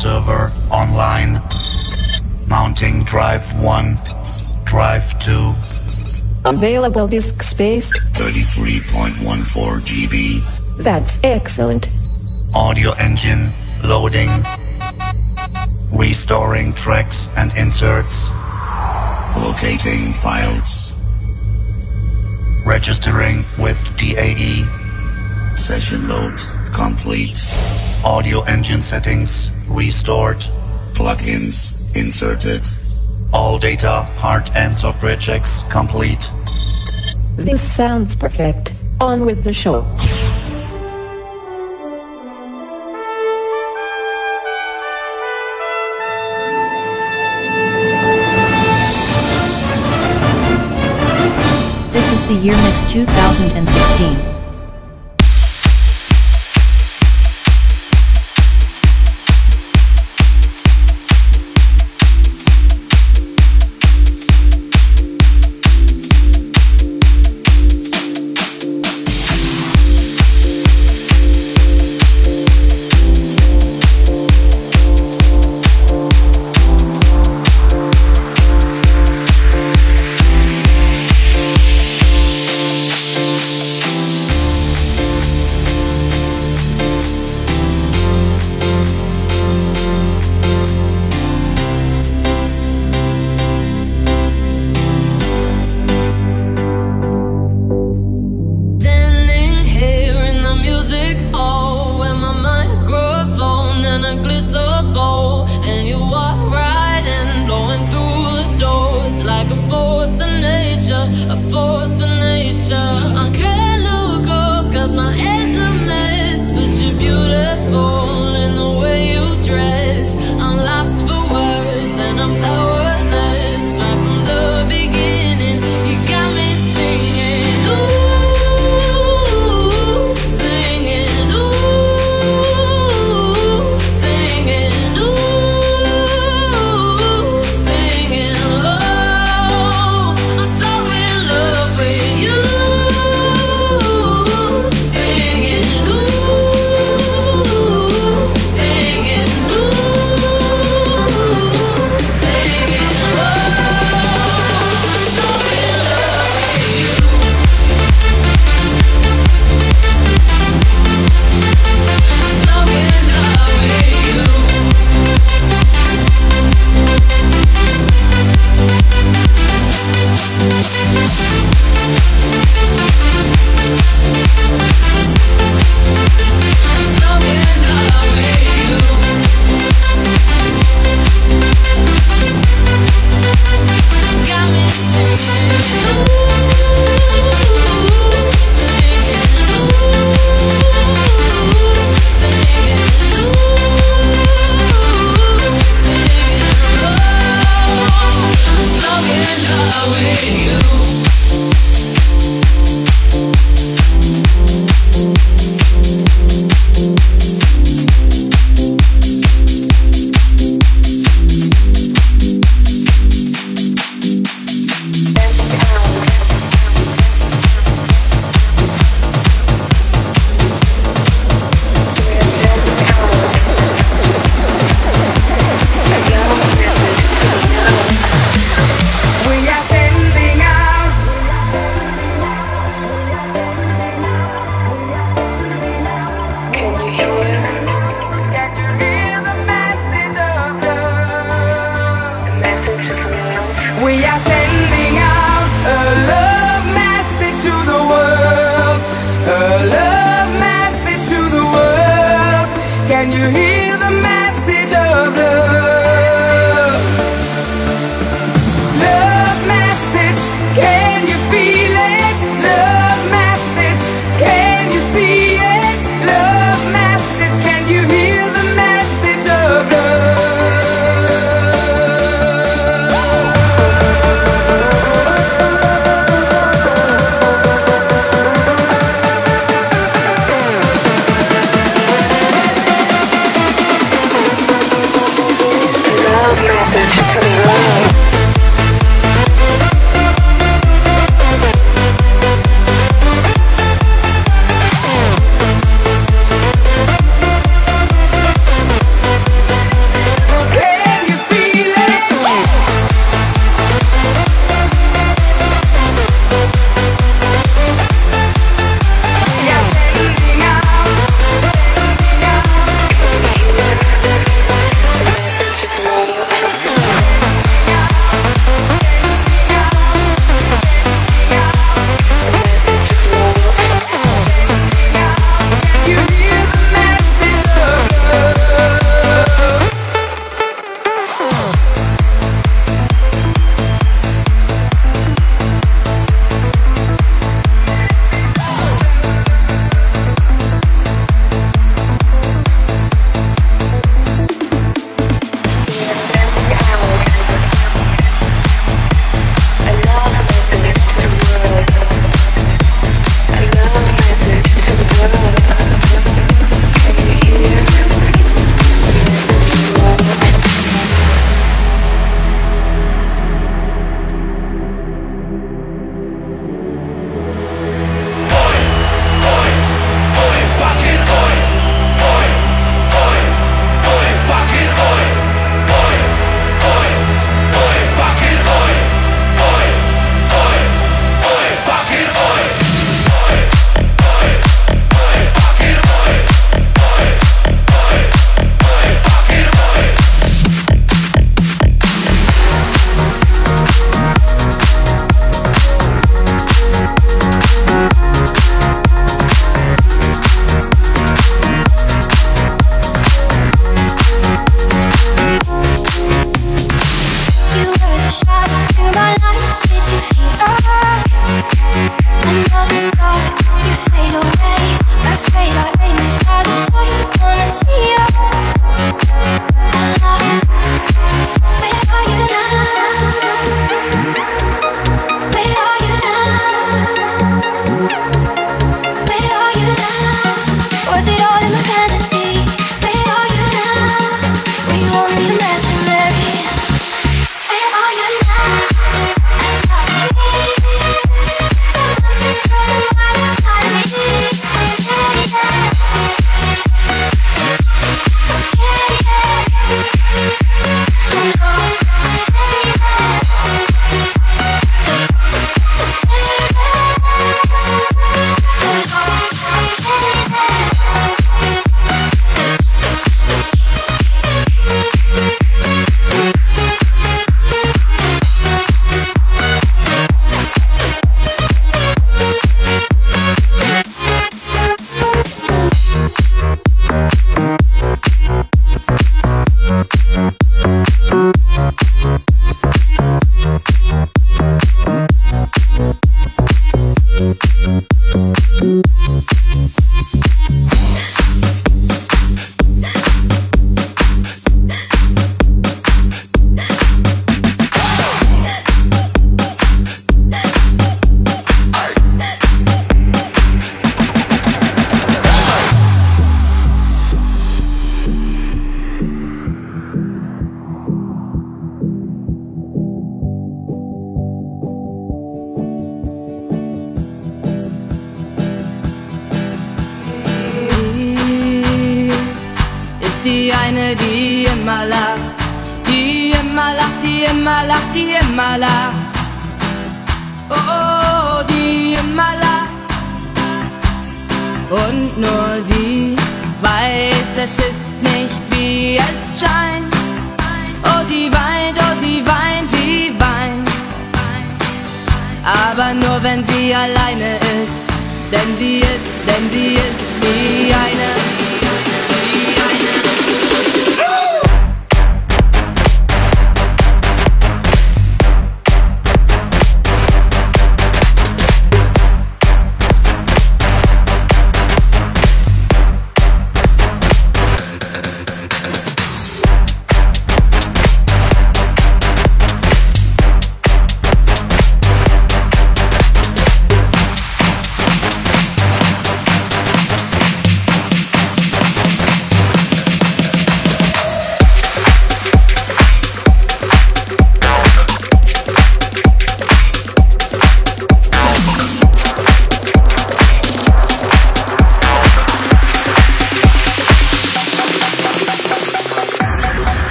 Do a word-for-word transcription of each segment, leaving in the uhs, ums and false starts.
server online. Mounting drive one, drive two. Available disk space thirty-three point one four gigabytes. That's excellent. Audio engine loading. Restoring tracks and inserts. Locating files. Registering with D A E. Session load complete. Audio engine settings restored. Plugins inserted. All data, hard and software checks complete. This sounds perfect. On with the show. This is the Year Mix two thousand sixteen. ist die eine, die immer lacht, die immer lacht, die immer lacht, die immer lacht. Oh, oh, die immer lacht. Und nur sie weiß, es ist nicht, wie es scheint. Oh, sie weint, oh, sie weint, sie weint. Aber nur, wenn sie alleine ist. Denn sie ist, denn sie ist die eine.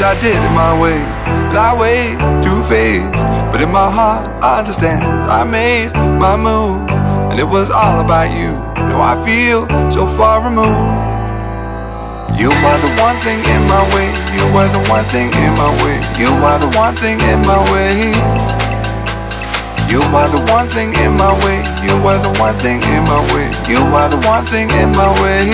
I did it my way, that way too faced. But in my heart I understand, I made my move, and it was all about you. Now I feel so far removed. You are the one thing in my way, you are the one thing in my way, you are the one thing in my way. You are the one thing in my way, you are the one thing in my way, you are the one thing in my way.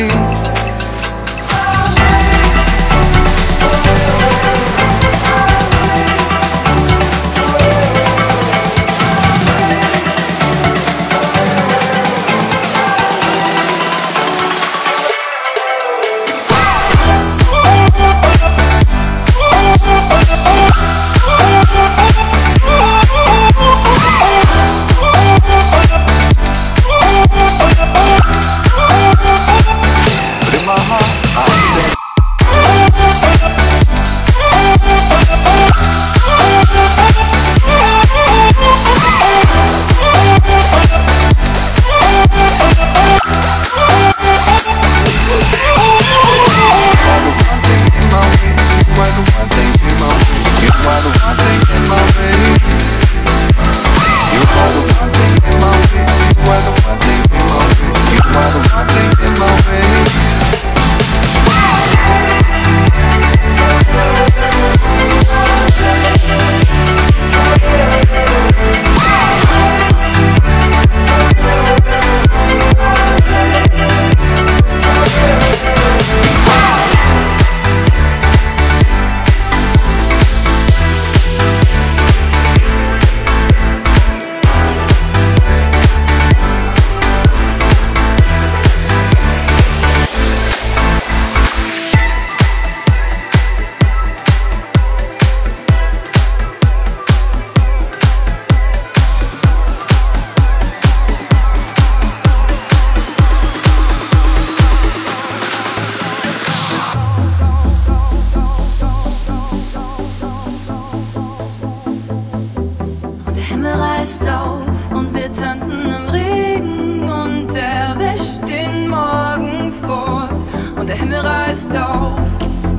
Geist auf und wir tanzen im Regen und er wäscht den Morgen fort und der Himmel reißt auf.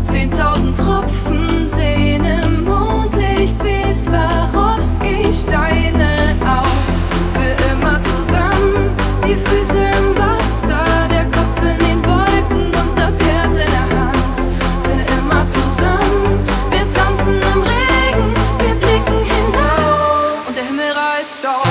Zehntausend Tropfen sehen im Mondlicht wie Swarovski-Steine aus. Für immer zusammen, die Füße im Wasser, der Kopf in den Wolken und das Herz in der Hand. Für immer zusammen, wir tanzen im Regen, wir blicken hinauf und der Himmel reißt auf.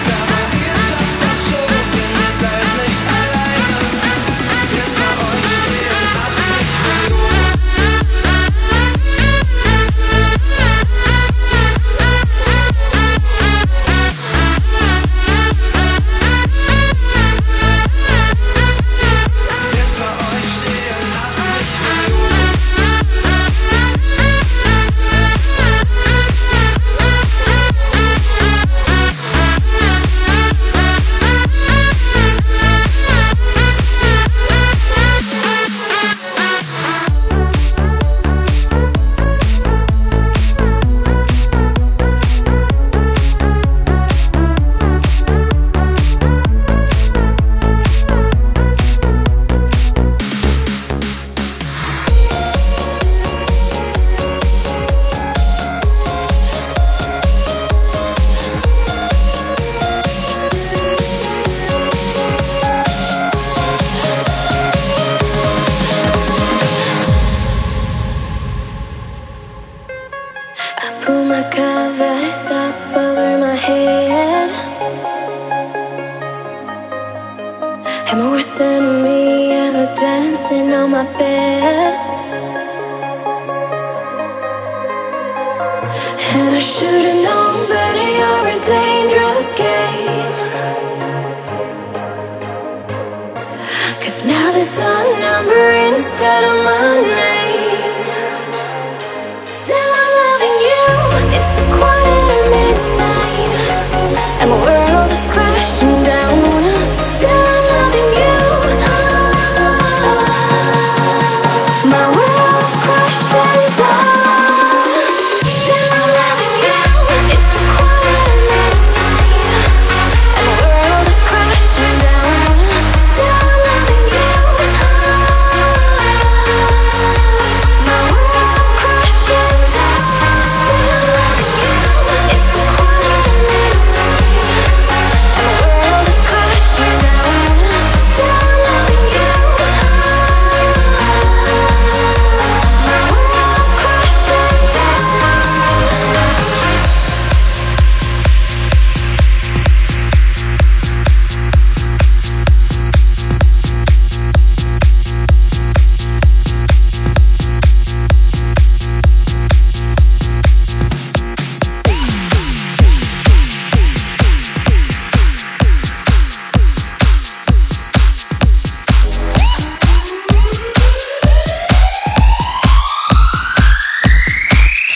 Stop. dancing on my bed. And I should've known better, you're a dangerous game. Cause now there's a number instead of my name. Still I'm loving you, it's so quiet at midnight, and the world is crashing down. Still I'm loving you. My world's crashing down.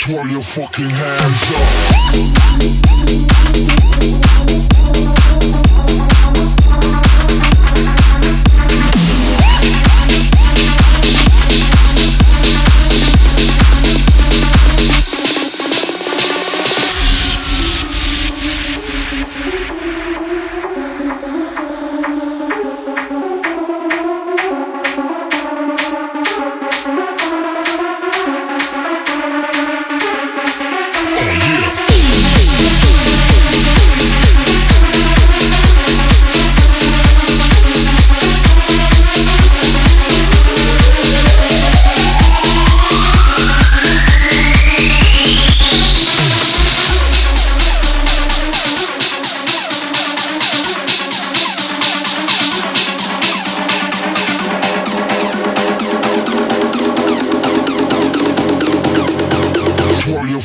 Throw your fucking hands up.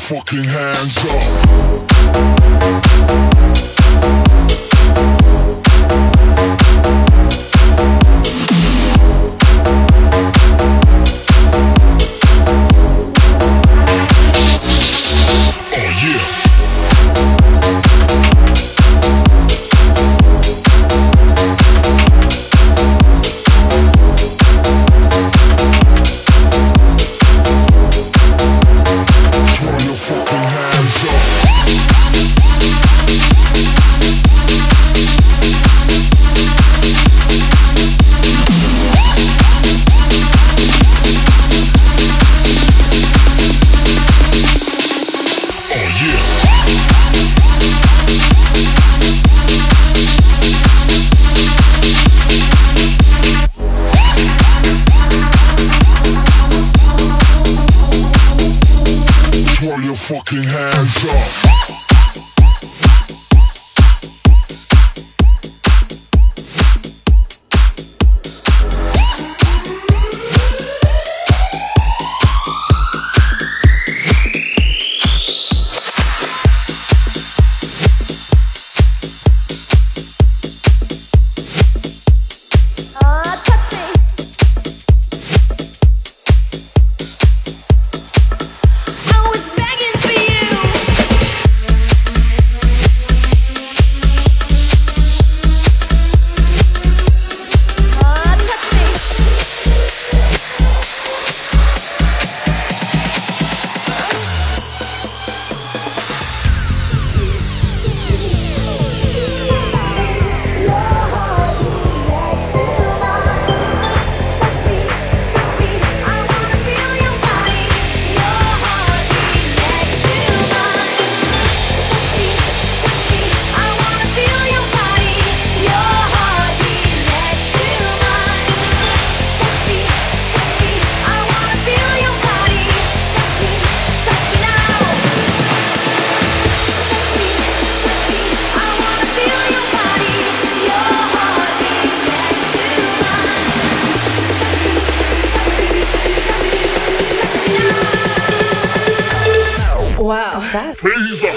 Fucking hands up. Throw your fucking hands up. that. Freezer.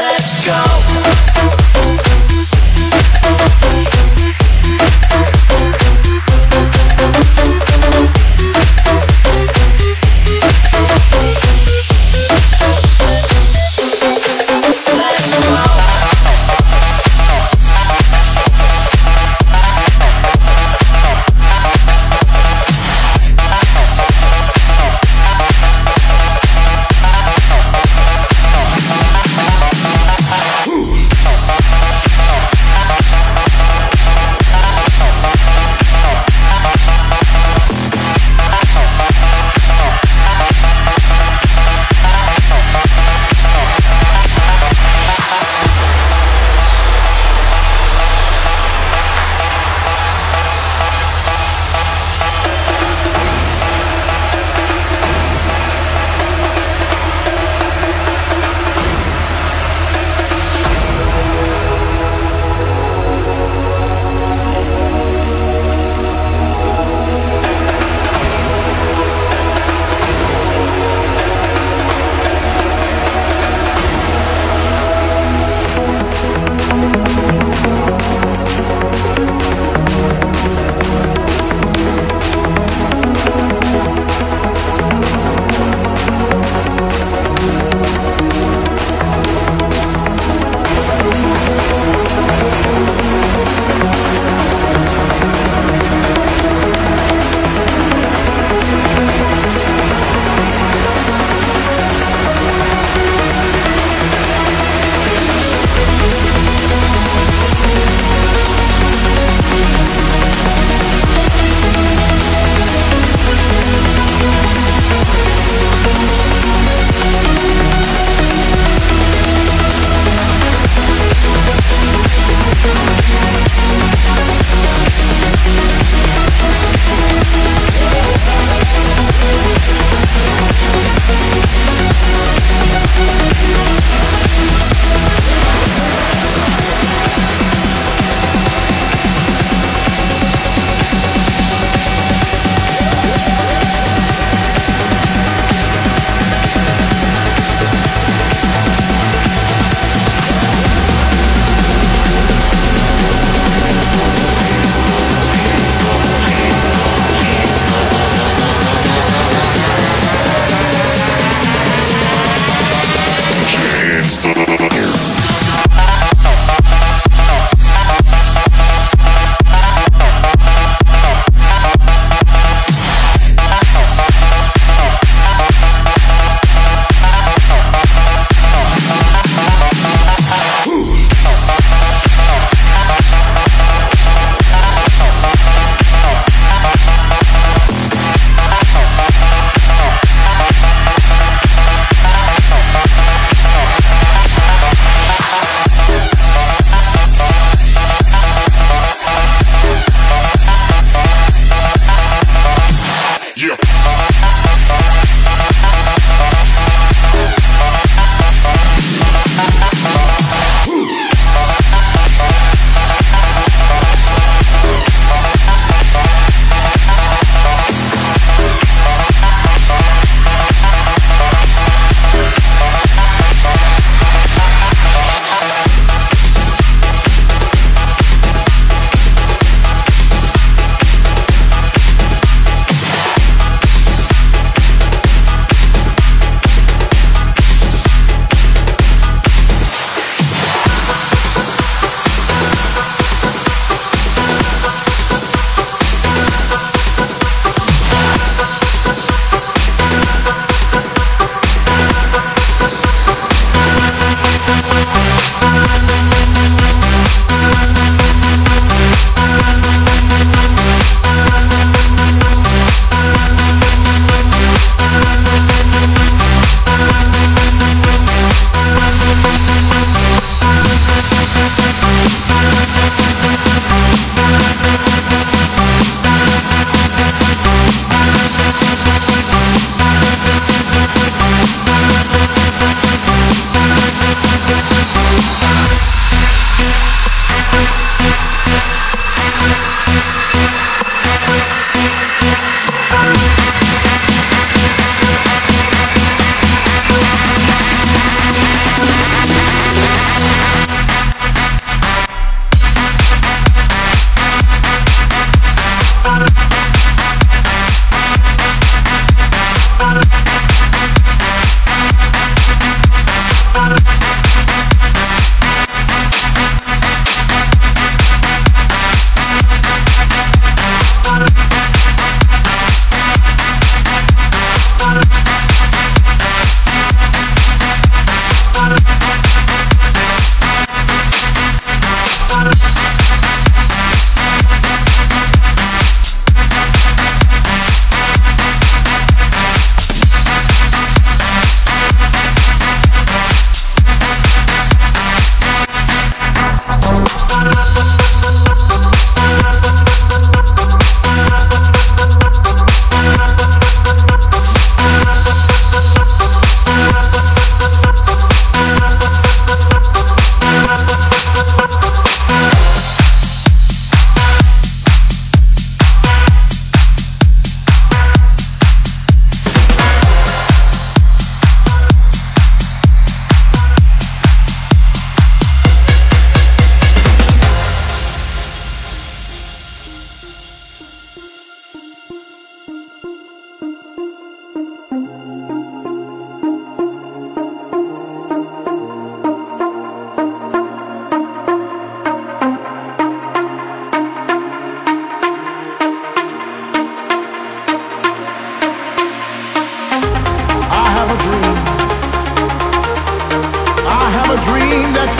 Let's go.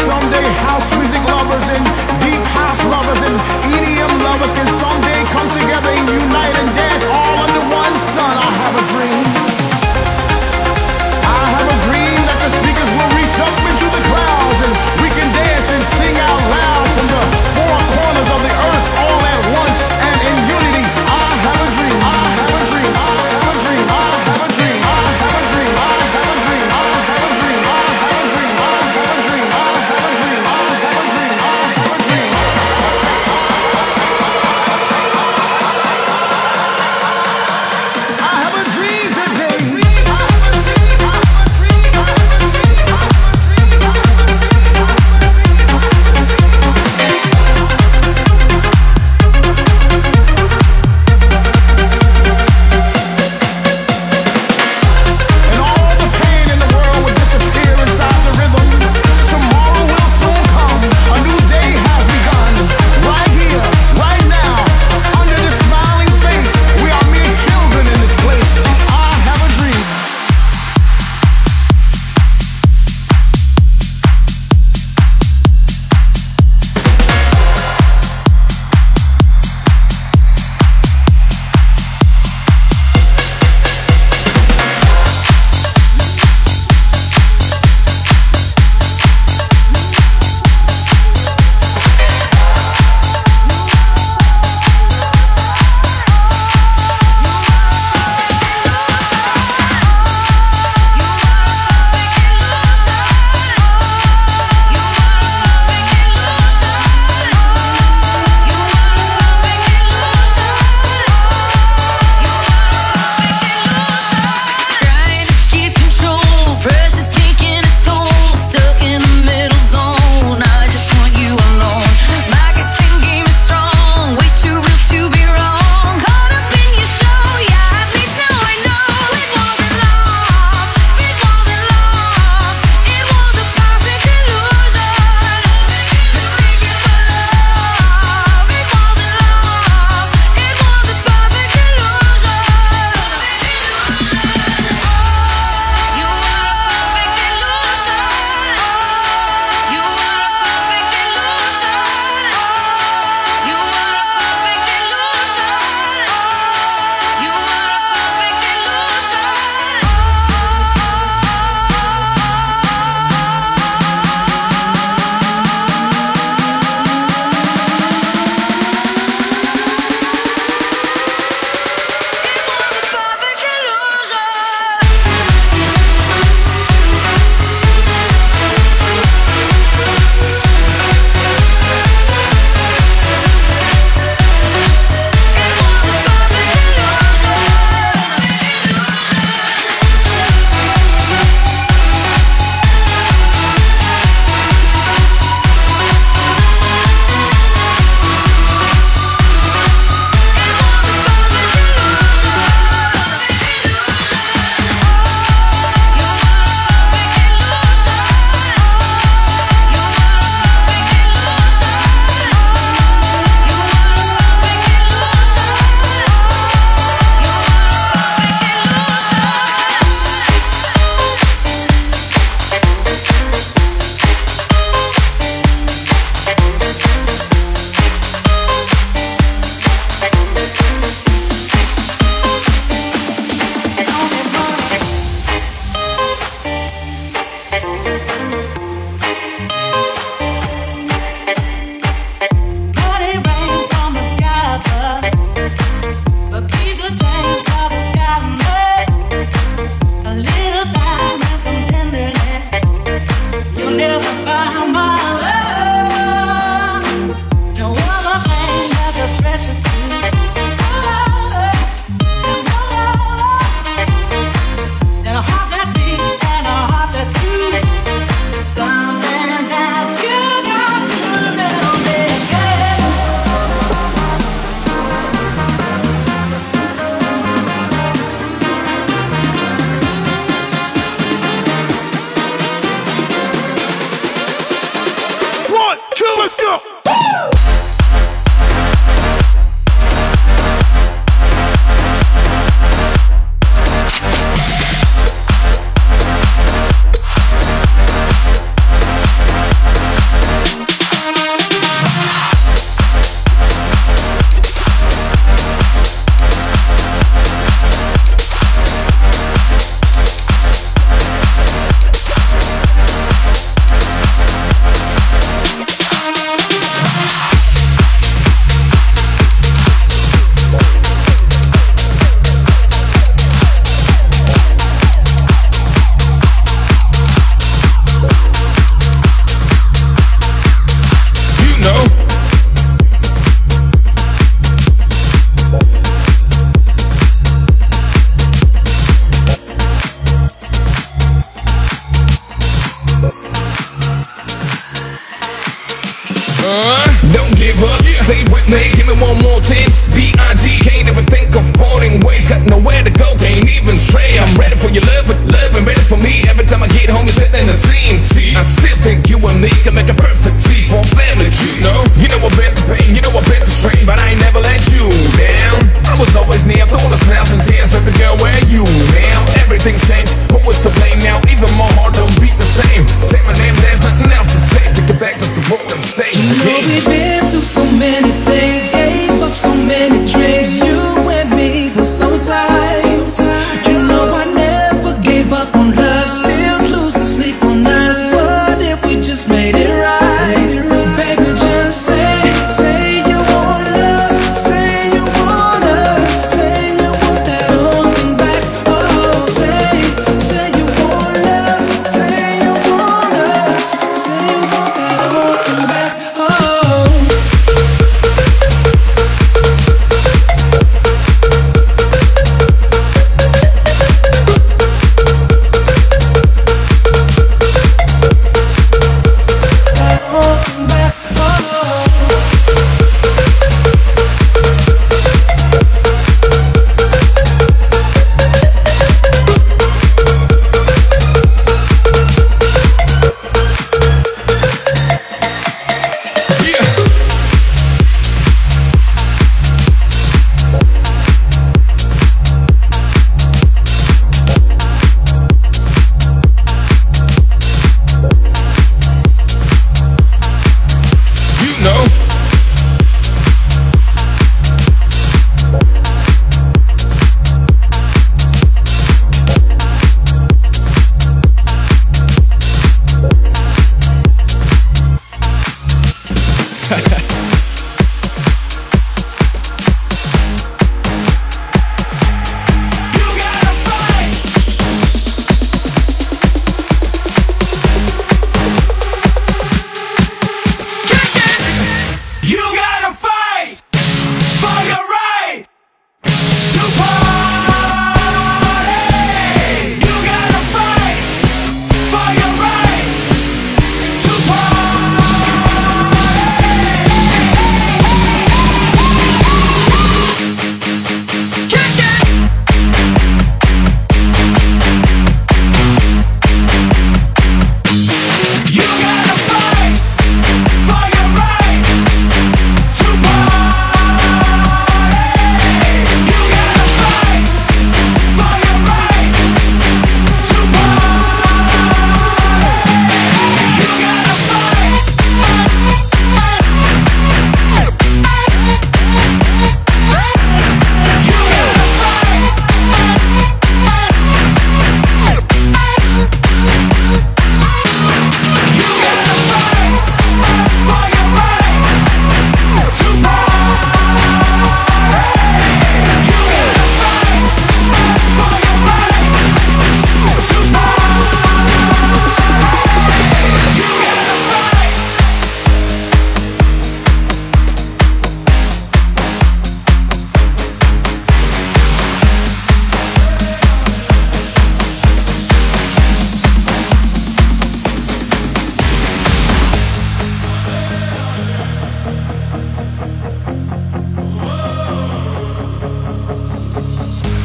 someday house music lovers and deep house lovers and E D M lovers can someday come together and unite and dance all under one sun. I have a dream. I have a dream that the speakers will reach up into the clouds and we can dance and sing out loud from the four corners of the earth all at once and in unity. I have a dream. I have a dream. I have a dream. I have a dream. I have a dream. I have a dream. I have a dream. I have a dream. I have a dream. I have a dream. I have a dream. I have a dream. I have a dream today. And all the pain in the world will disappear inside the rhythm. Tomorrow will soon come. A new day has begun. Right here, right now, under the smiling face, we are mere children in this place. I have a dream. Trying to keep control, pressure's taking its toll. Stuck in the middle zone, I just want you alone. My kissing game is strong, way too real to be wrong. Caught up in your show, yeah. At least now I know it wasn't love, it wasn't love, it was a perfect illusion. Mistaken for love, it wasn't love, it was a perfect illusion. You are a perfect illusion. You are a perfect illusion. You are a perfect illusion. You are a perfect illusion. Poured it rain from the sky above, but people changed, I've forgotten. A little time and some tenderness, you'll never find my love. No other thing that's as precious to me. And a heart that's big and a heart that's true. Something that you got to know, baby. One, two, let's go. uh, don't give up, yeah. Stay with me, give me one more chance. B I G, can't even think of parting ways. Got nowhere to go, can't even stray. I'm ready for your love, but love ain't ready for me. Every time I get home, you're sitting in the scene. See, I still think you and me can make a perfect team for a family tree. No, you know I've been the pain, you know I've been the strain, but I ain't never let you down. I was always near, through all the smiles and tears. At the girl, where you now? Everything changed, who was to blame now? Even my heart don't beat the same. Say my name, there's nothing else to say. To get back to the road and stay. You know we've been through so many things, gave up so many dreams. You and me were so tired. You know I never gave up on love, still losing sleep on us. But if we just made it right, baby, just say, say you want love, say you want us, say you want that old thing back. Oh, say, say you want love, say you want us, say you want that old thing back. Oh.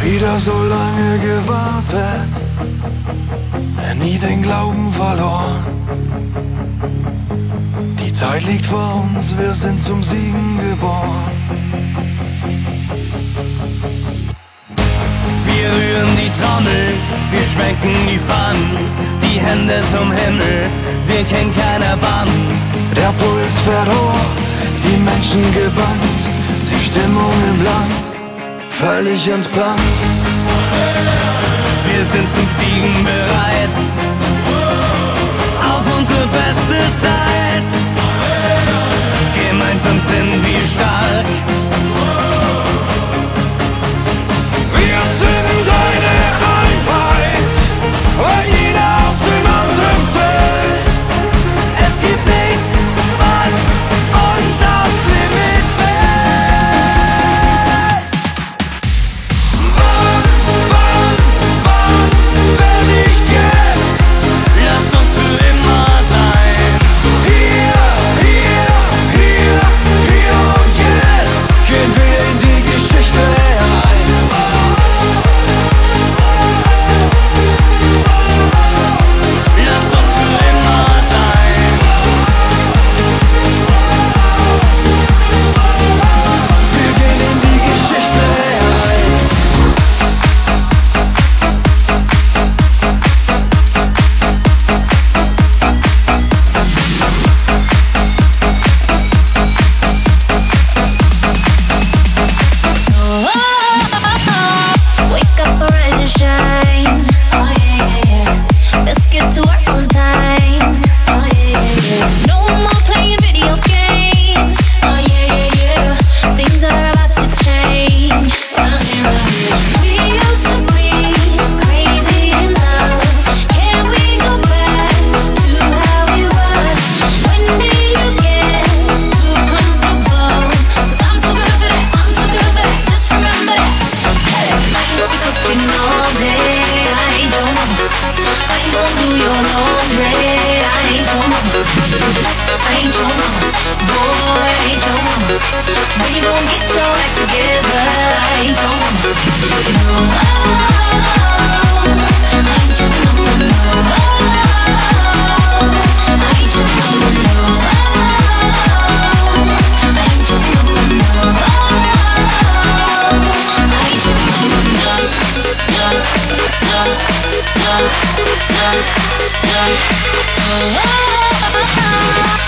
Wieder so lange gewartet, nie den Glauben verloren. Die Zeit liegt vor uns, wir sind zum Siegen geboren. Wir rühren die Trommel, wir schwenken die Fahnen, die Hände zum Himmel, wir kennen keiner Bahn. Der Puls fährt hoch, die Menschen gebannt, die Stimmung im Land. Völlig entspannt. Wir sind zum Siegen bereit. Auf unsere beste Zeit. Gemeinsam sind wir stark. Wir sind eine Einheit, weil jeder auf den anderen zählt. Es gibt nichts, was uns aufs Limit fällt. Wenn nicht jetzt, lasst uns für immer sein. Hier When you gon' get your act together? I don't want to get you no. I ain't your number no. I ain't your number no. I ain't your number no. I ain't your number no. No, no, no, no.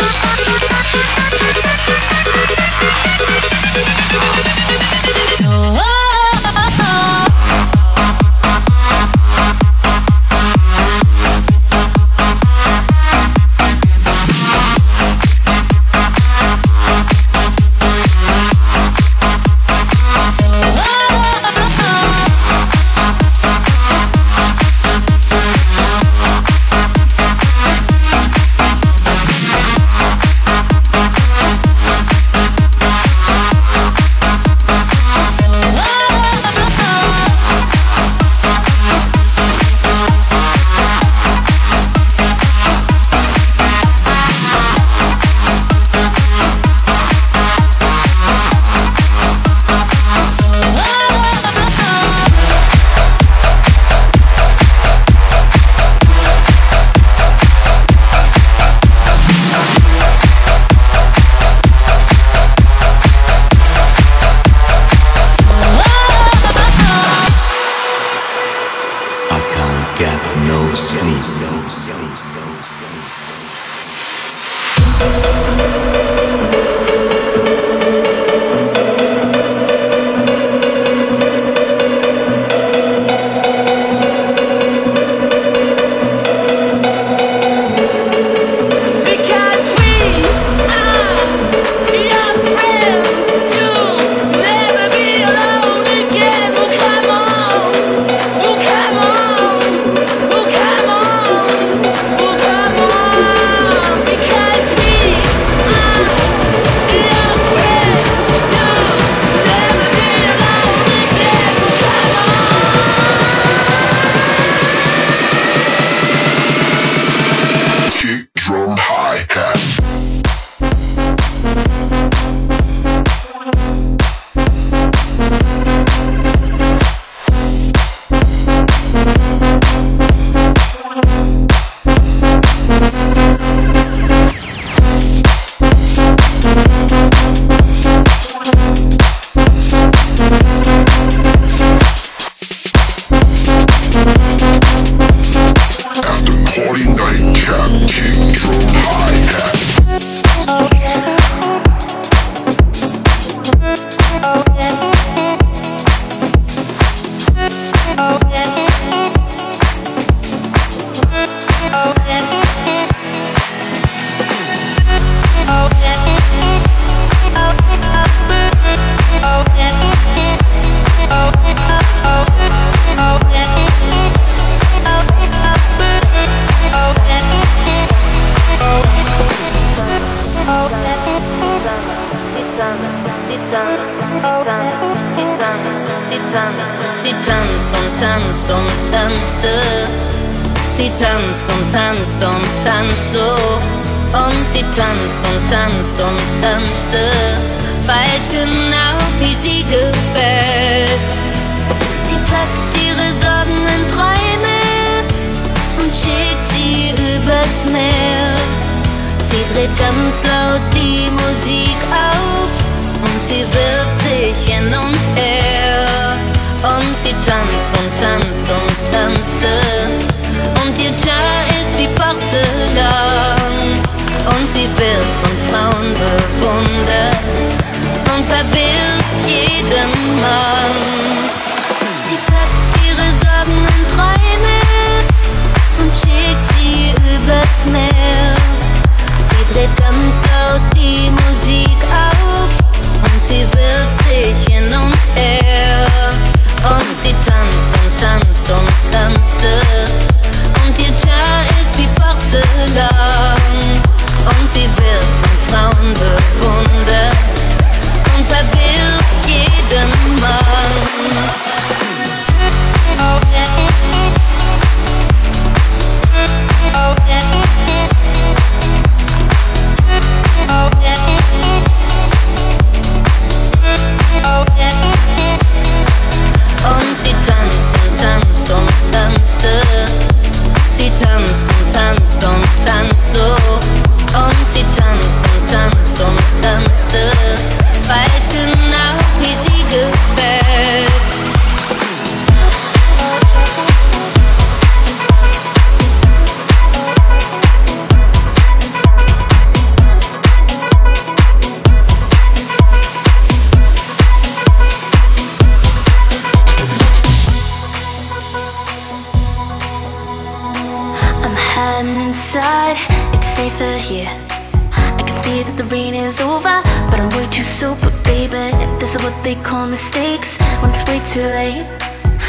is over, but I'm way too sober, baby. This is what they call mistakes. When it's way too late,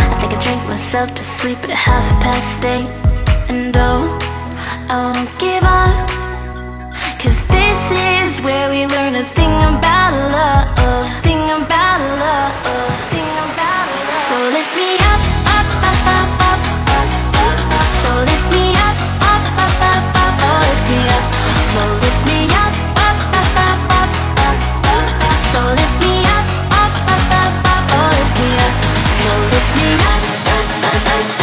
I think I drank myself to sleep at half past eight. And oh, I won't give up, cause this is where we learn a thing about love. Thing about love, thing about love. So lift me up, up, up, up, up, up, up, up. So lift me up, up, up, up, up, up. Lift me up. So lift me up, up, up, up, up, up, up, up. So lift me up, up, up, up, up, up. Lift me up. So lift me up, up, up, up, up, up, up,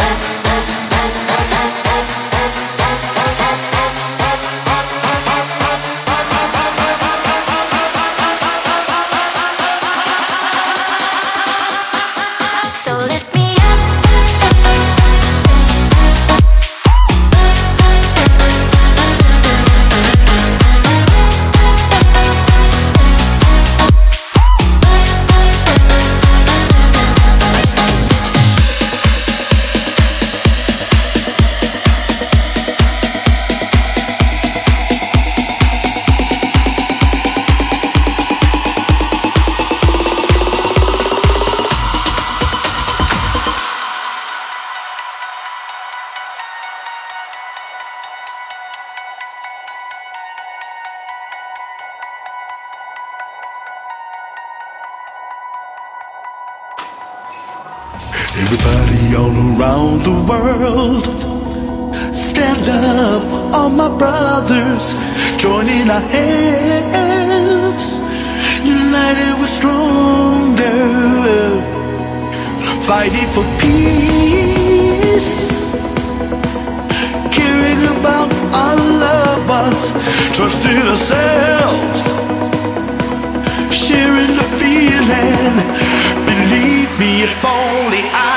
up, up. Everybody all around the world, stand up, all my brothers, joining our hands, united we're stronger, fighting for peace, caring about our loved ones, trusting ourselves, sharing the feeling, believe me if only I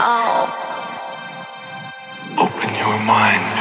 Oh. Open your mind.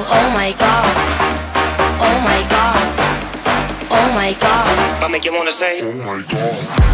wow, oh my god, oh my god, oh my god. I make you wanna say, oh my god.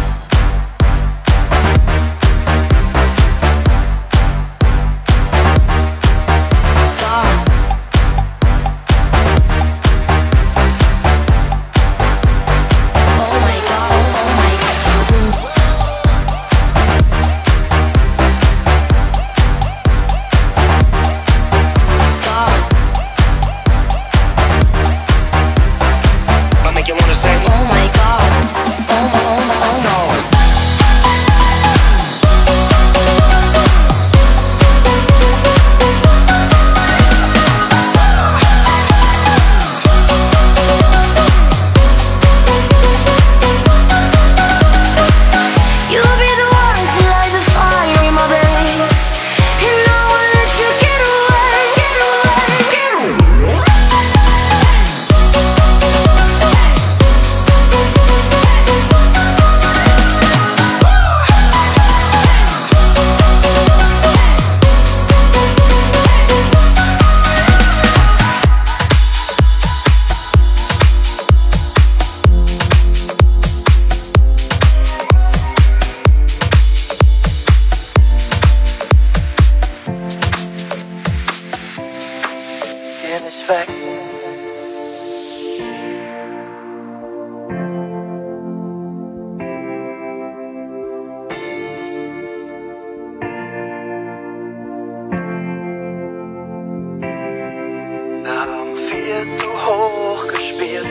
Zu hoch gespielt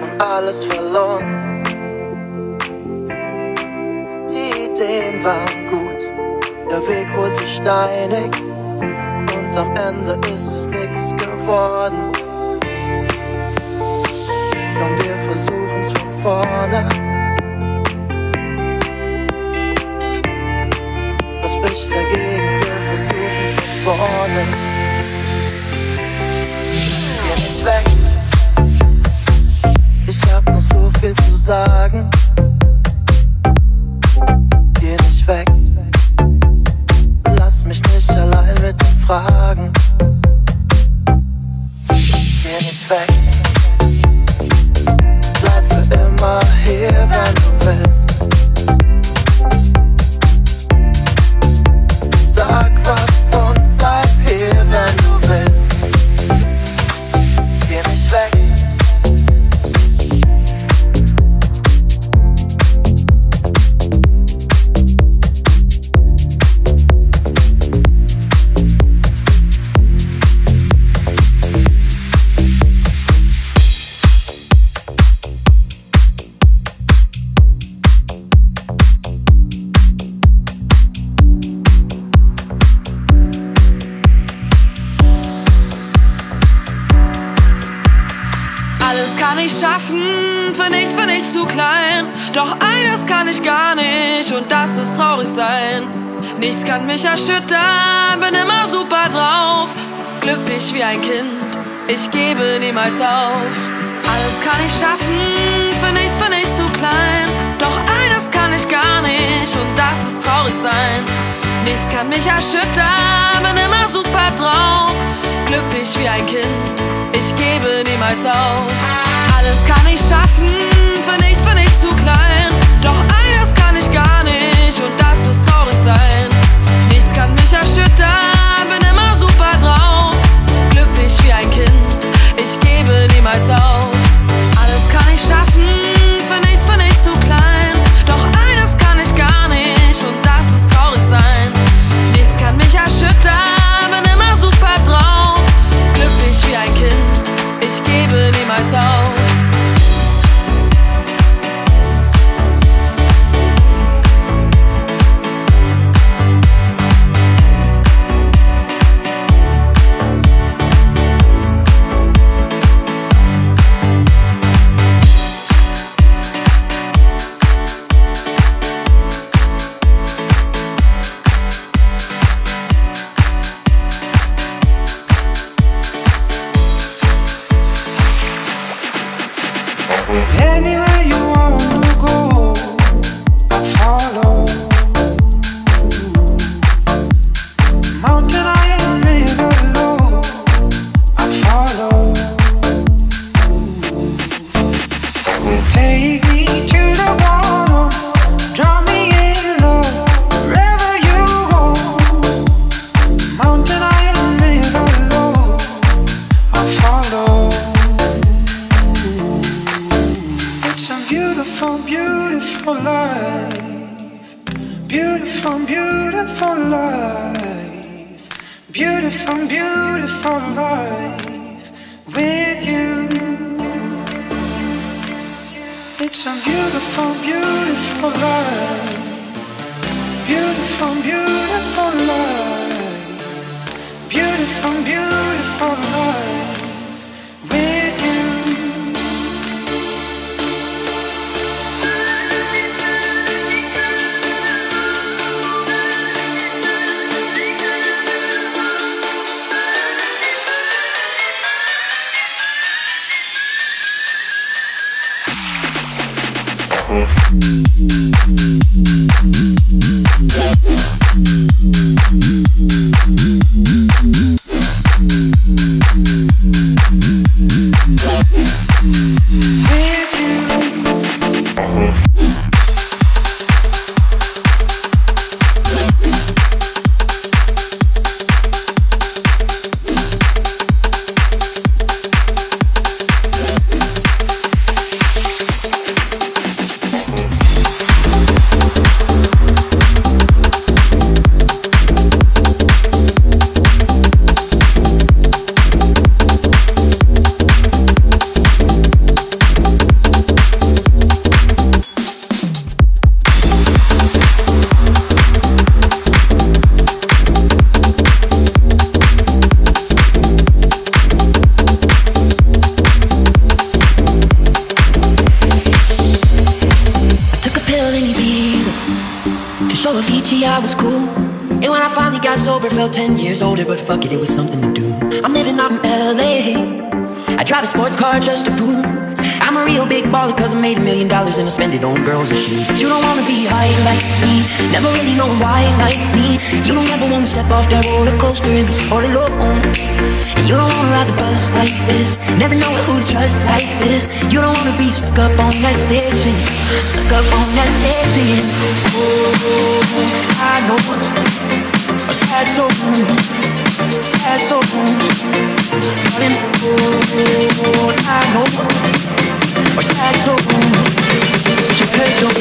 und alles verloren. Die Ideen waren gut, der Weg wurde zu steinig und am Ende ist es nix geworden. Komm, wir versuchen's von vorne. Was spricht dagegen? Wir versuchen's von vorne. Weg. Ich hab noch so viel zu sagen. Geh nicht weg. Lass mich nicht allein mit den Fragen. Geh nicht weg. Bleib für immer hier, wenn du willst. Sag was und bleib hier, wenn du willst. Doch eines kann ich gar nicht und das ist traurig sein. Nichts kann mich erschüttern, bin immer super drauf. Glücklich wie ein Kind, ich gebe niemals auf. Alles kann ich schaffen, für nichts bin ich zu klein. Doch eines kann ich gar nicht und das ist traurig sein. Nichts kann mich erschüttern, bin immer super drauf. Glücklich wie ein Kind, ich gebe niemals auf. Alles kann ich schaffen. Für nichts bin ich zu klein, doch eines kann ich gar nicht und das ist traurig sein. Nichts kann mich erschüttern, bin immer super drauf. Glücklich wie ein Kind, ich gebe niemals auf. Alles kann ich schaffen, für nichts bin ich zu klein, doch eines kann ich gar nicht und das ist traurig sein. Nichts kann mich erschüttern, bin immer super drauf. Glücklich wie ein Kind, ich gebe niemals auf. beautiful life, beautiful, beautiful life, beautiful, beautiful life with you. It's a beautiful, beautiful life, beautiful, beautiful life, beautiful, beautiful life. I was cool, and when I finally got sober, felt ten years older, but fuck it, it was something to do. I'm living out in L A, I drive a sports car just to prove I'm a real big baller, cause I made a million dollars and I spend it on girls and shoes. But you don't wanna be high like me, never really know why like me. You don't ever wanna step off that roller coaster and be all alone. And you don't wanna ride the bus like this, never know who to trust like this. You don't wanna be stuck up on that station, stuck up on that station. Oh, I know a sad soul, sad soul, running. Oh, I know a sad soul, sad soul.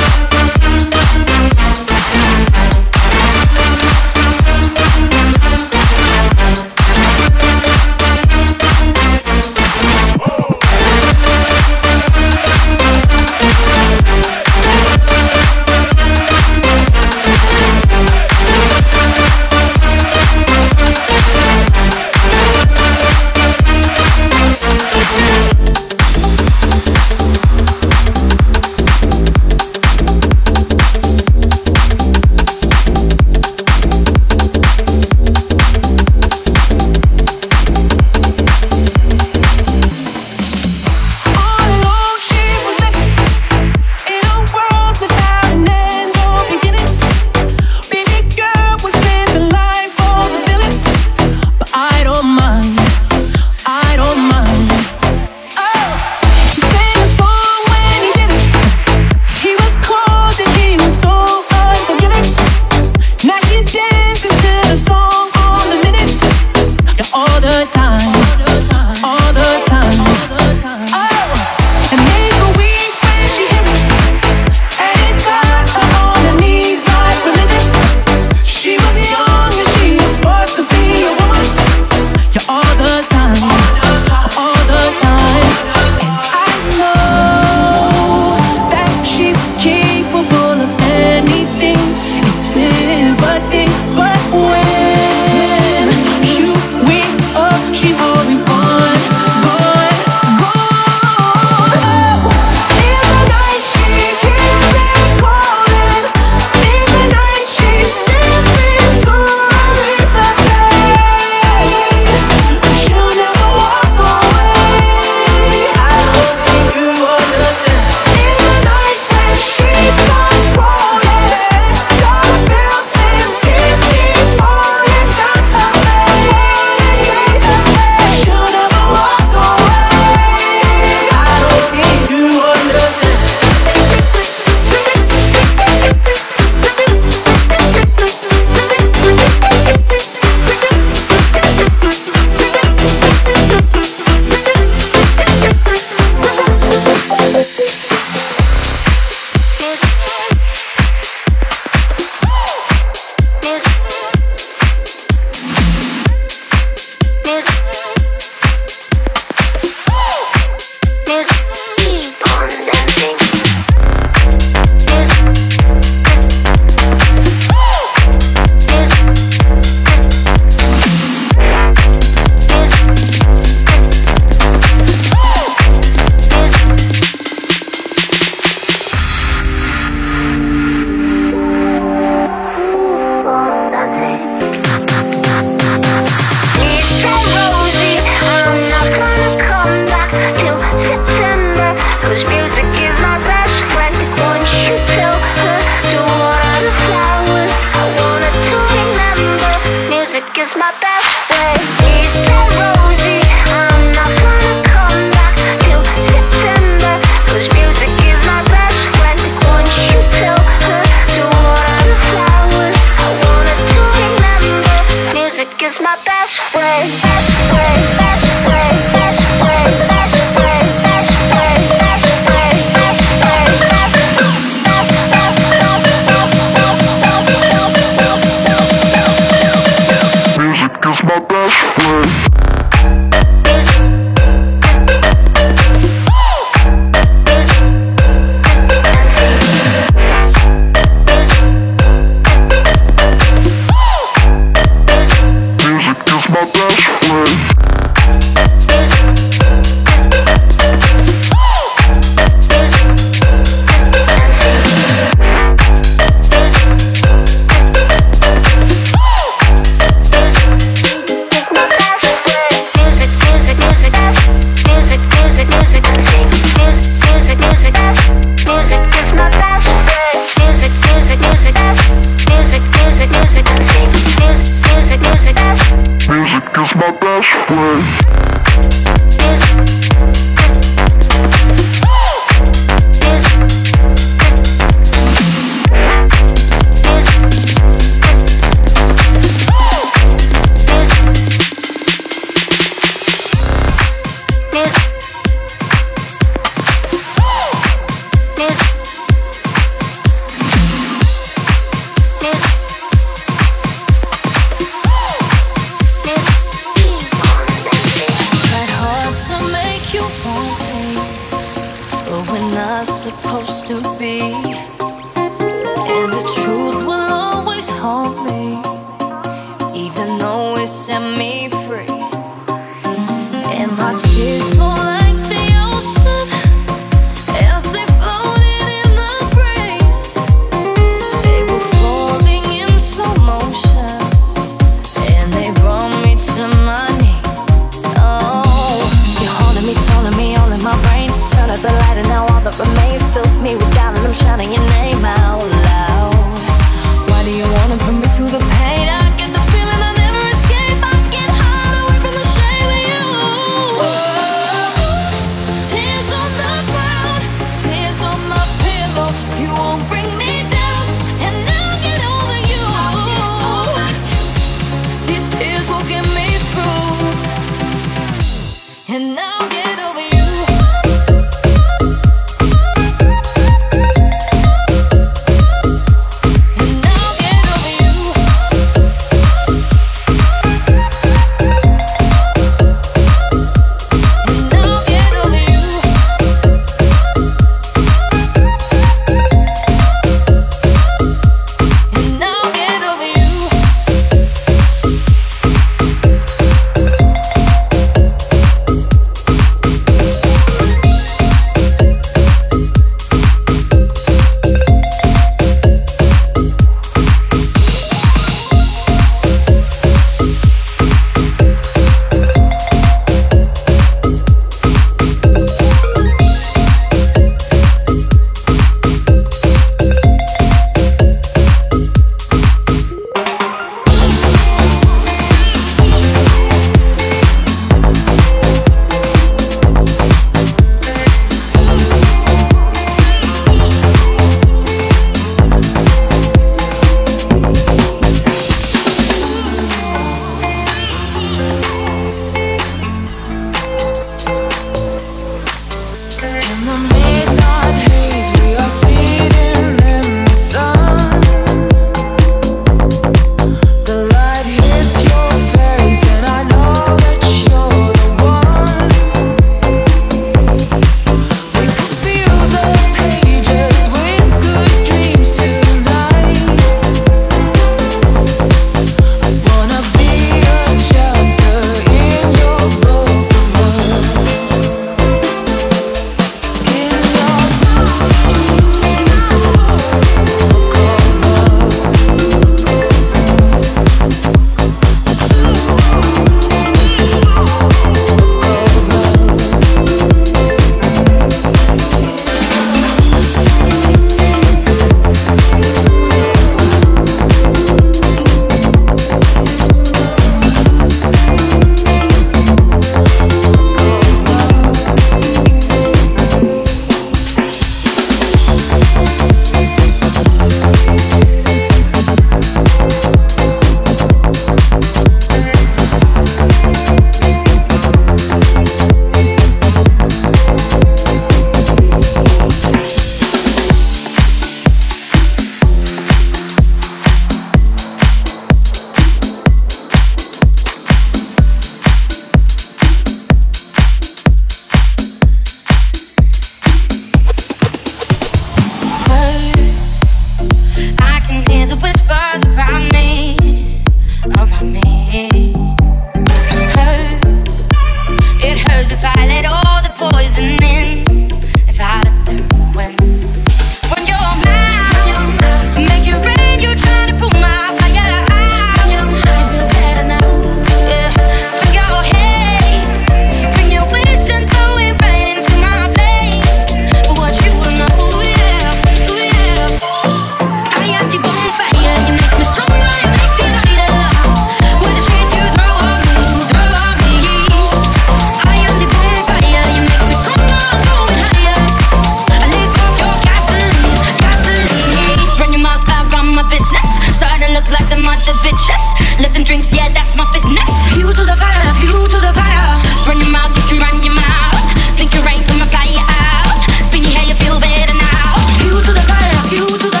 with the bitches. Let them drinks, yeah, that's my fitness. Fuel to the fire, fuel to the fire. Run your mouth, you can run your mouth. Think you're right, put my fire out. Spin your hair, you feel better now. Fuel to the fire, fuel to the fire.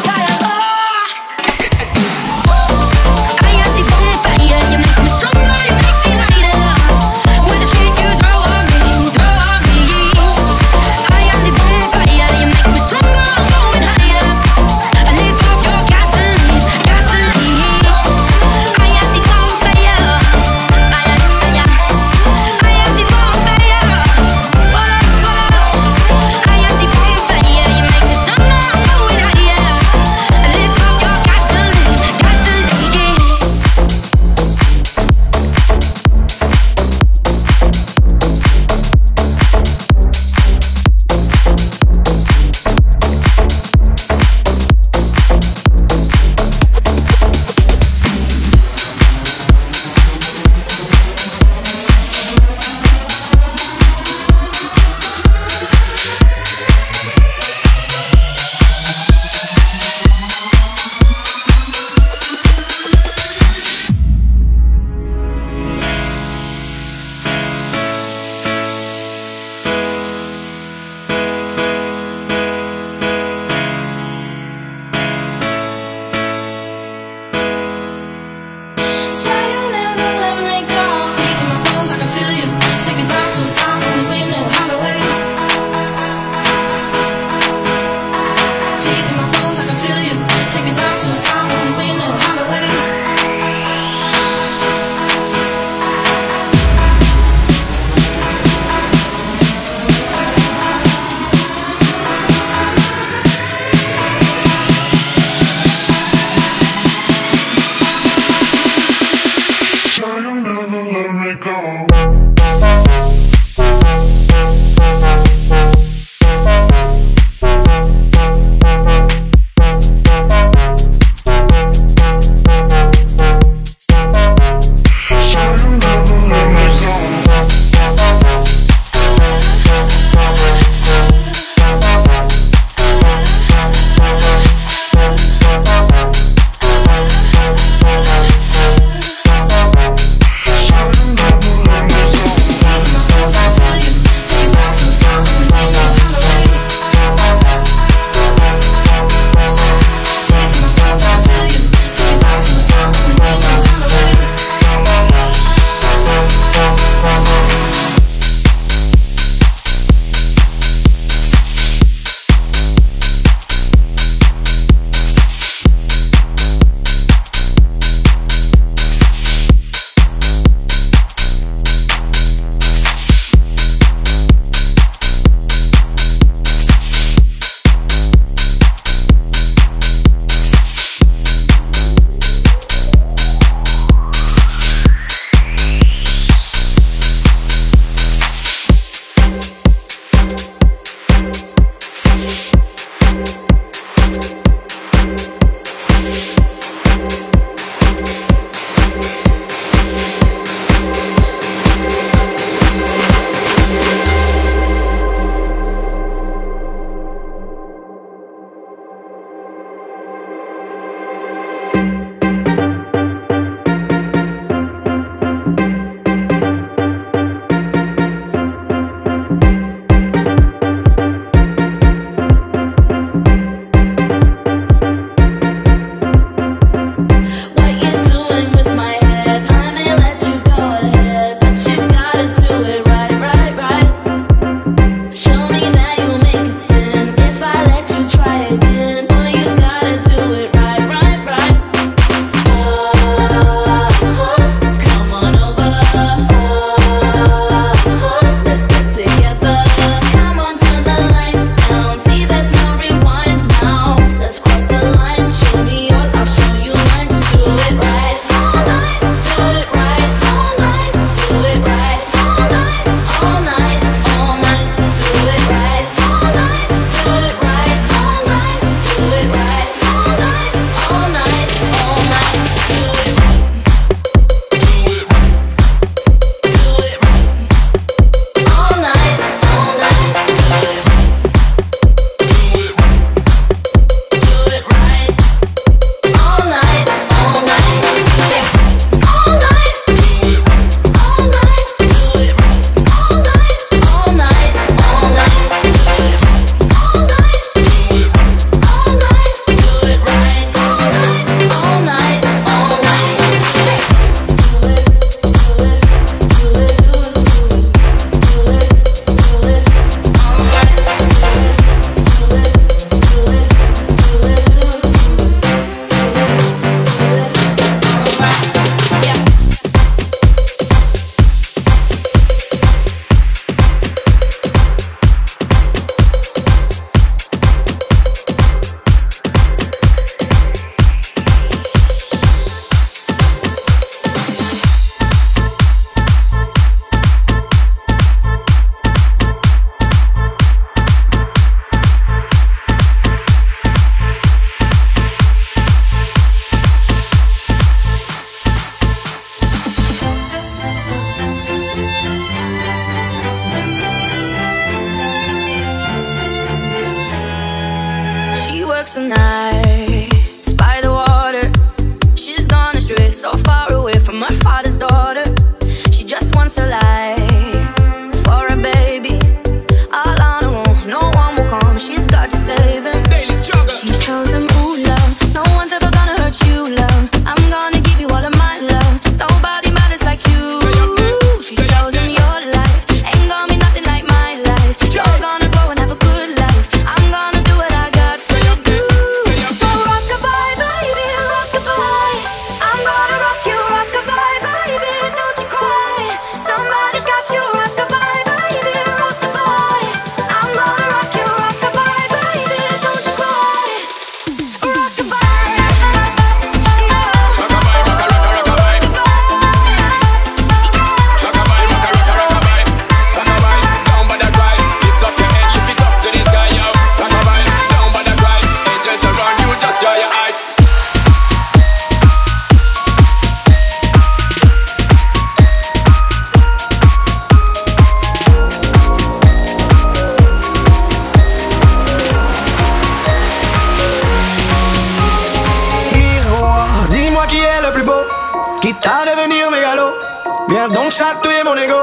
Viens donc chatouiller mon ego.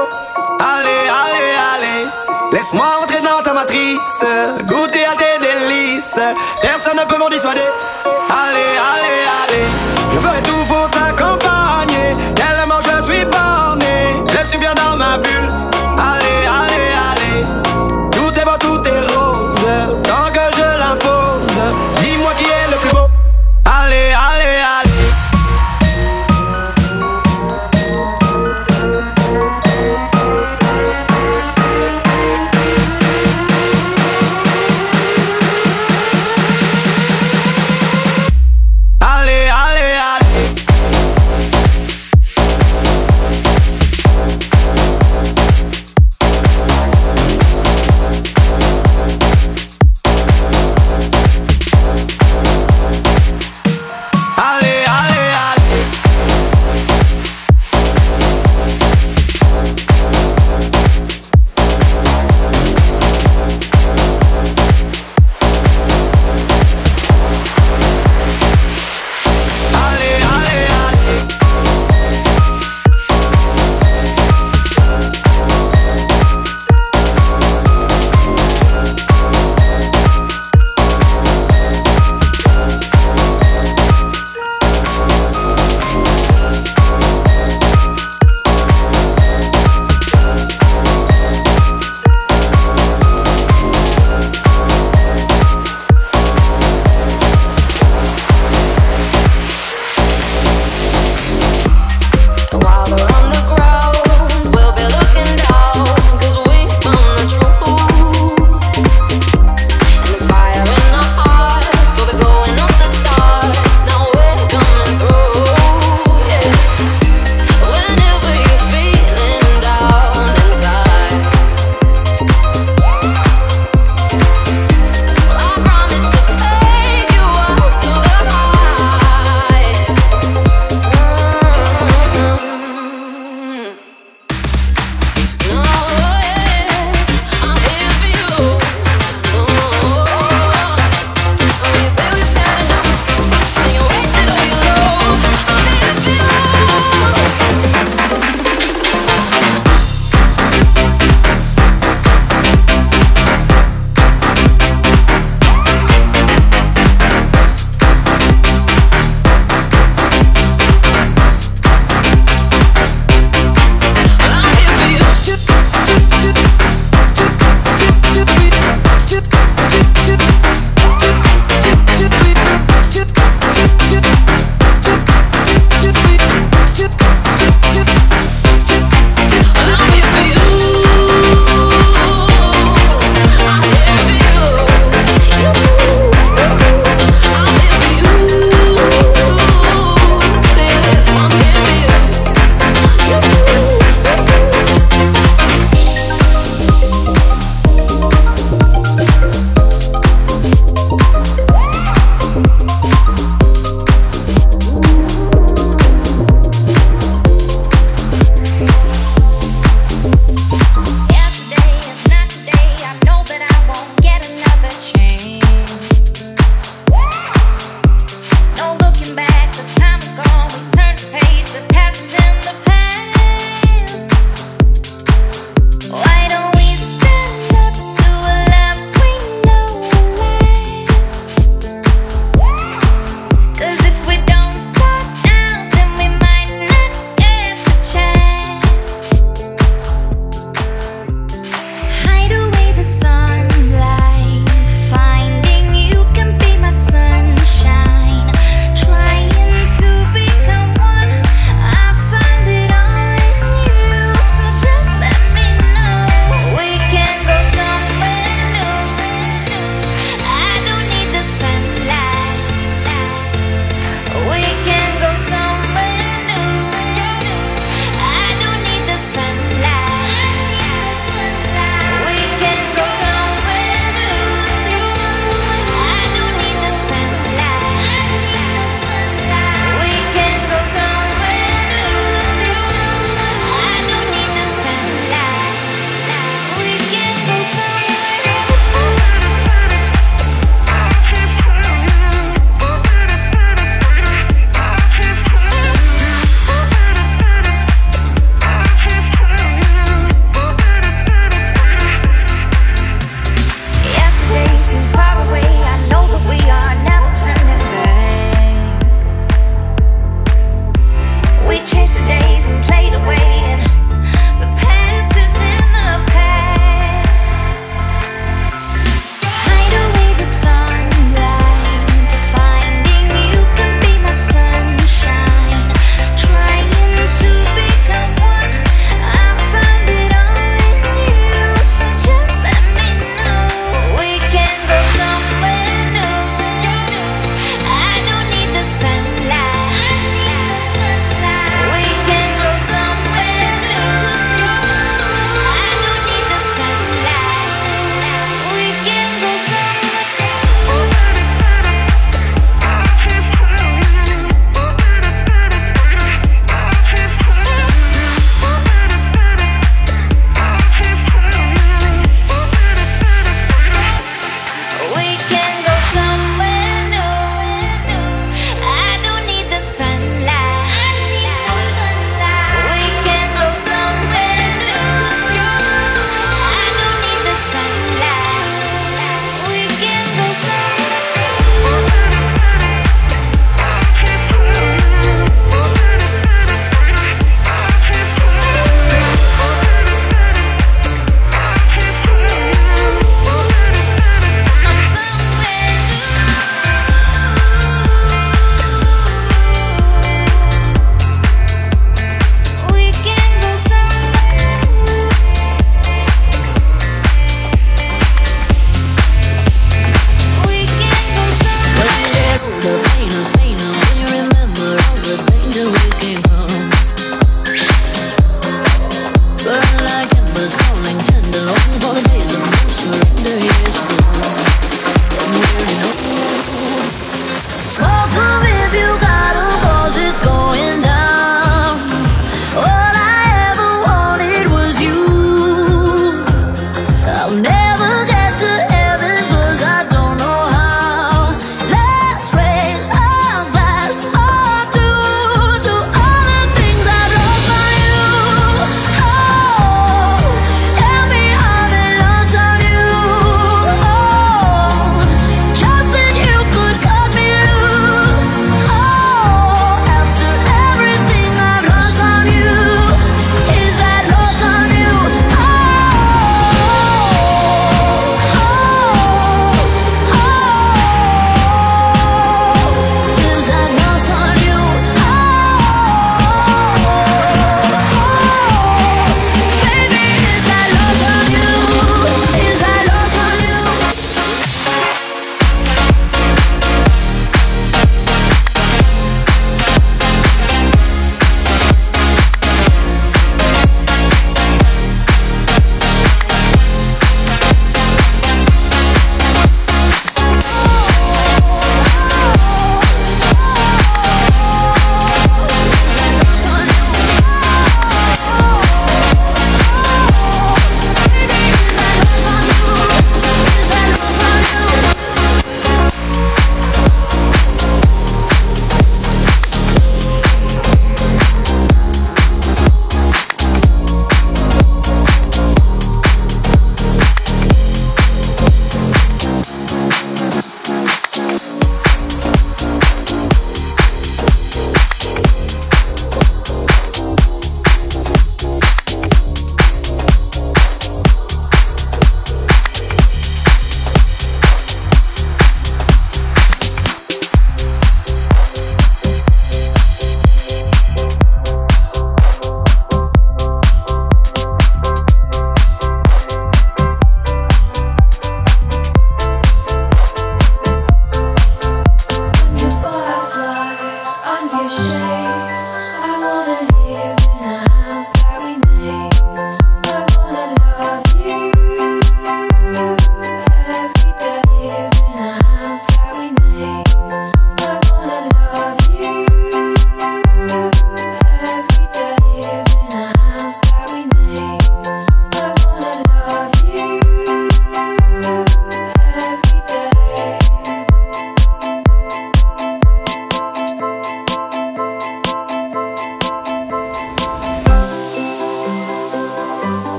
Allez, allez, allez. Laisse-moi entrer dans ta matrice, goûter à tes délices. Personne ne peut m'en dissuader. Allez, allez, allez. Je ferai tout pour t'accompagner, tellement je suis borné. Je suis bien dans ma bulle. Allez, allez, allez. Tout est beau, tout est rose, tant que je l'impose. Dis-moi qui est le plus beau. Allez, allez, allez.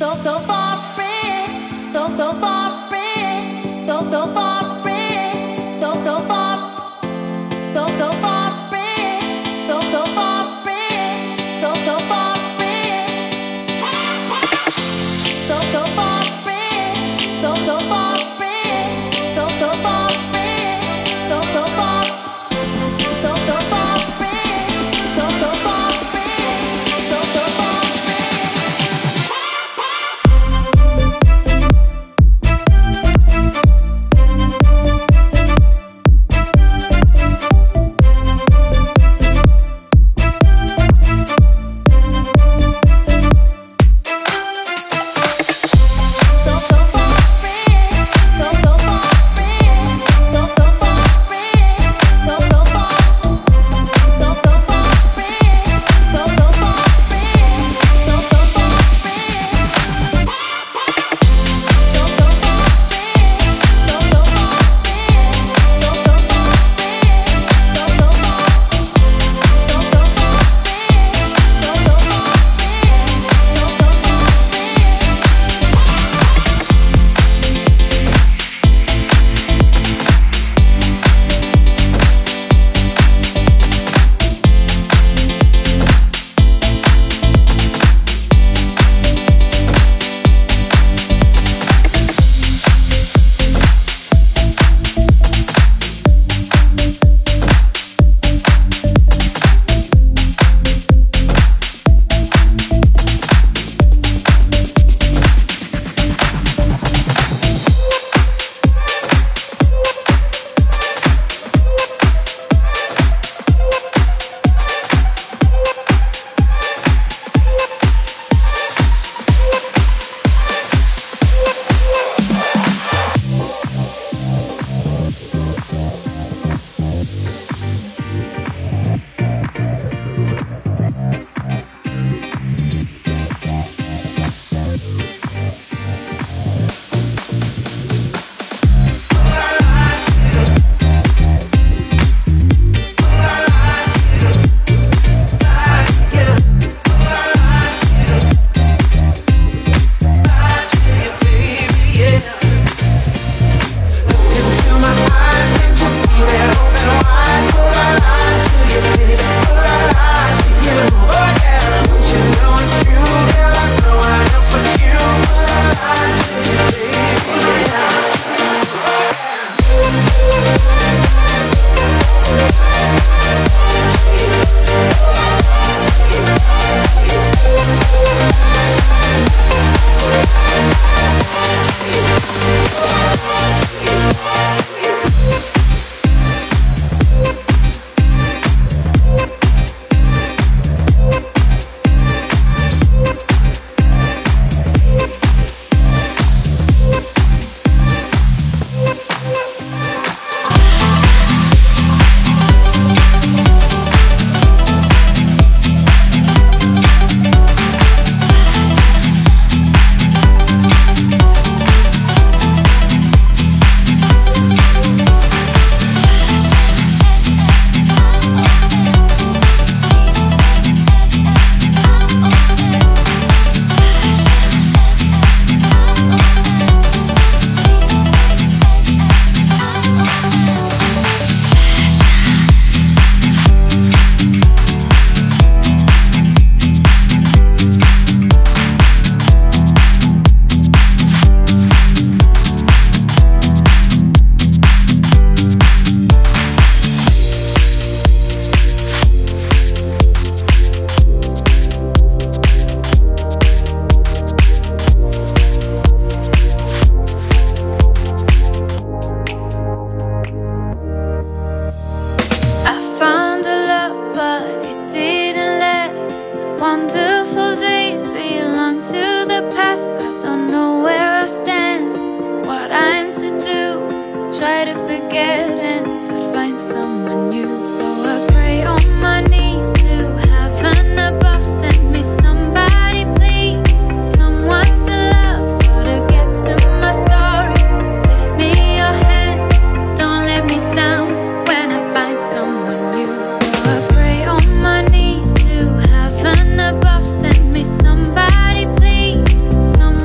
Somebody please, someone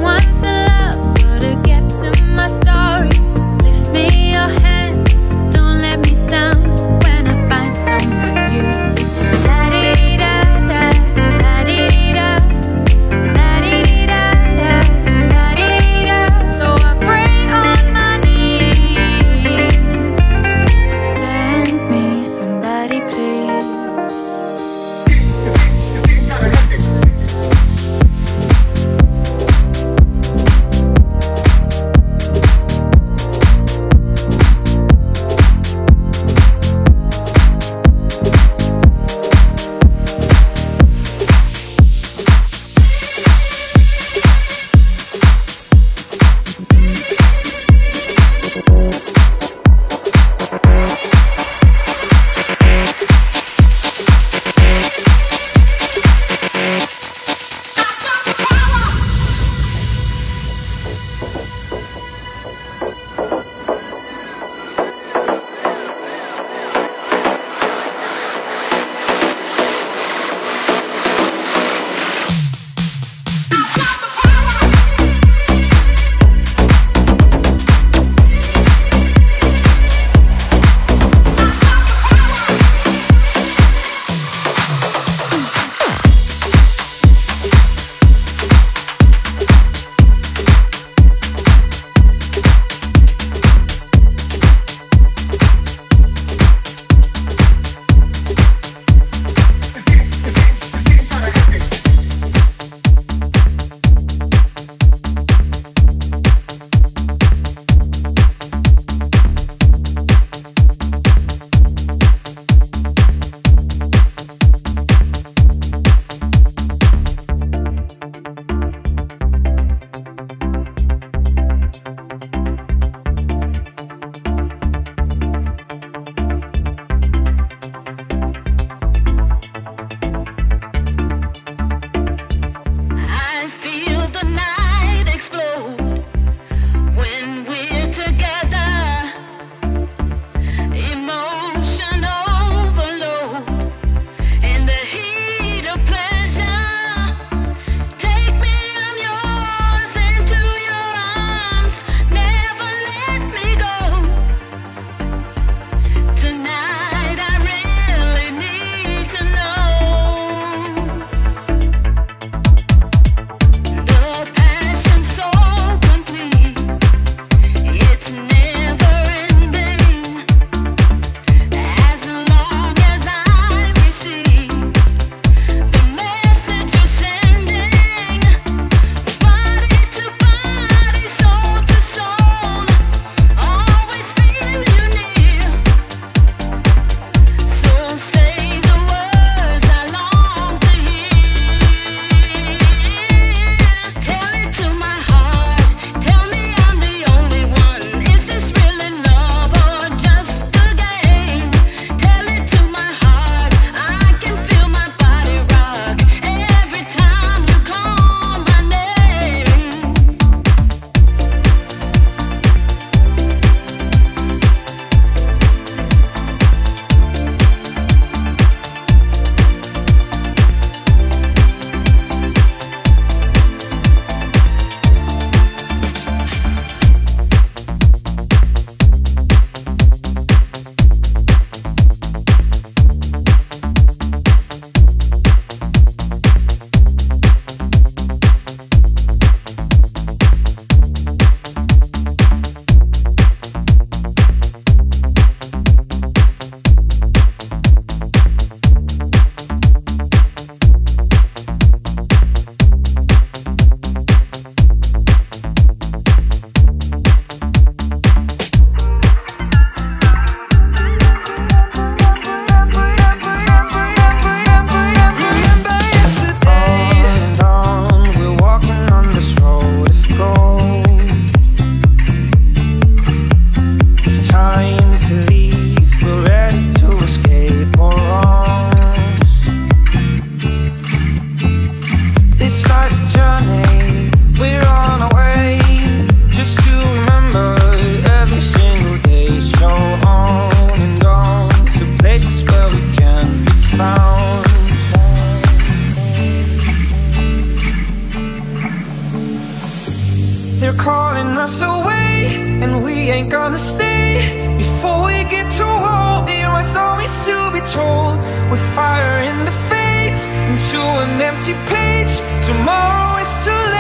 They're calling us away, and we ain't gonna stay. Before we get too old, it might always still be told. We're firing the fates into an empty page. Tomorrow is too late.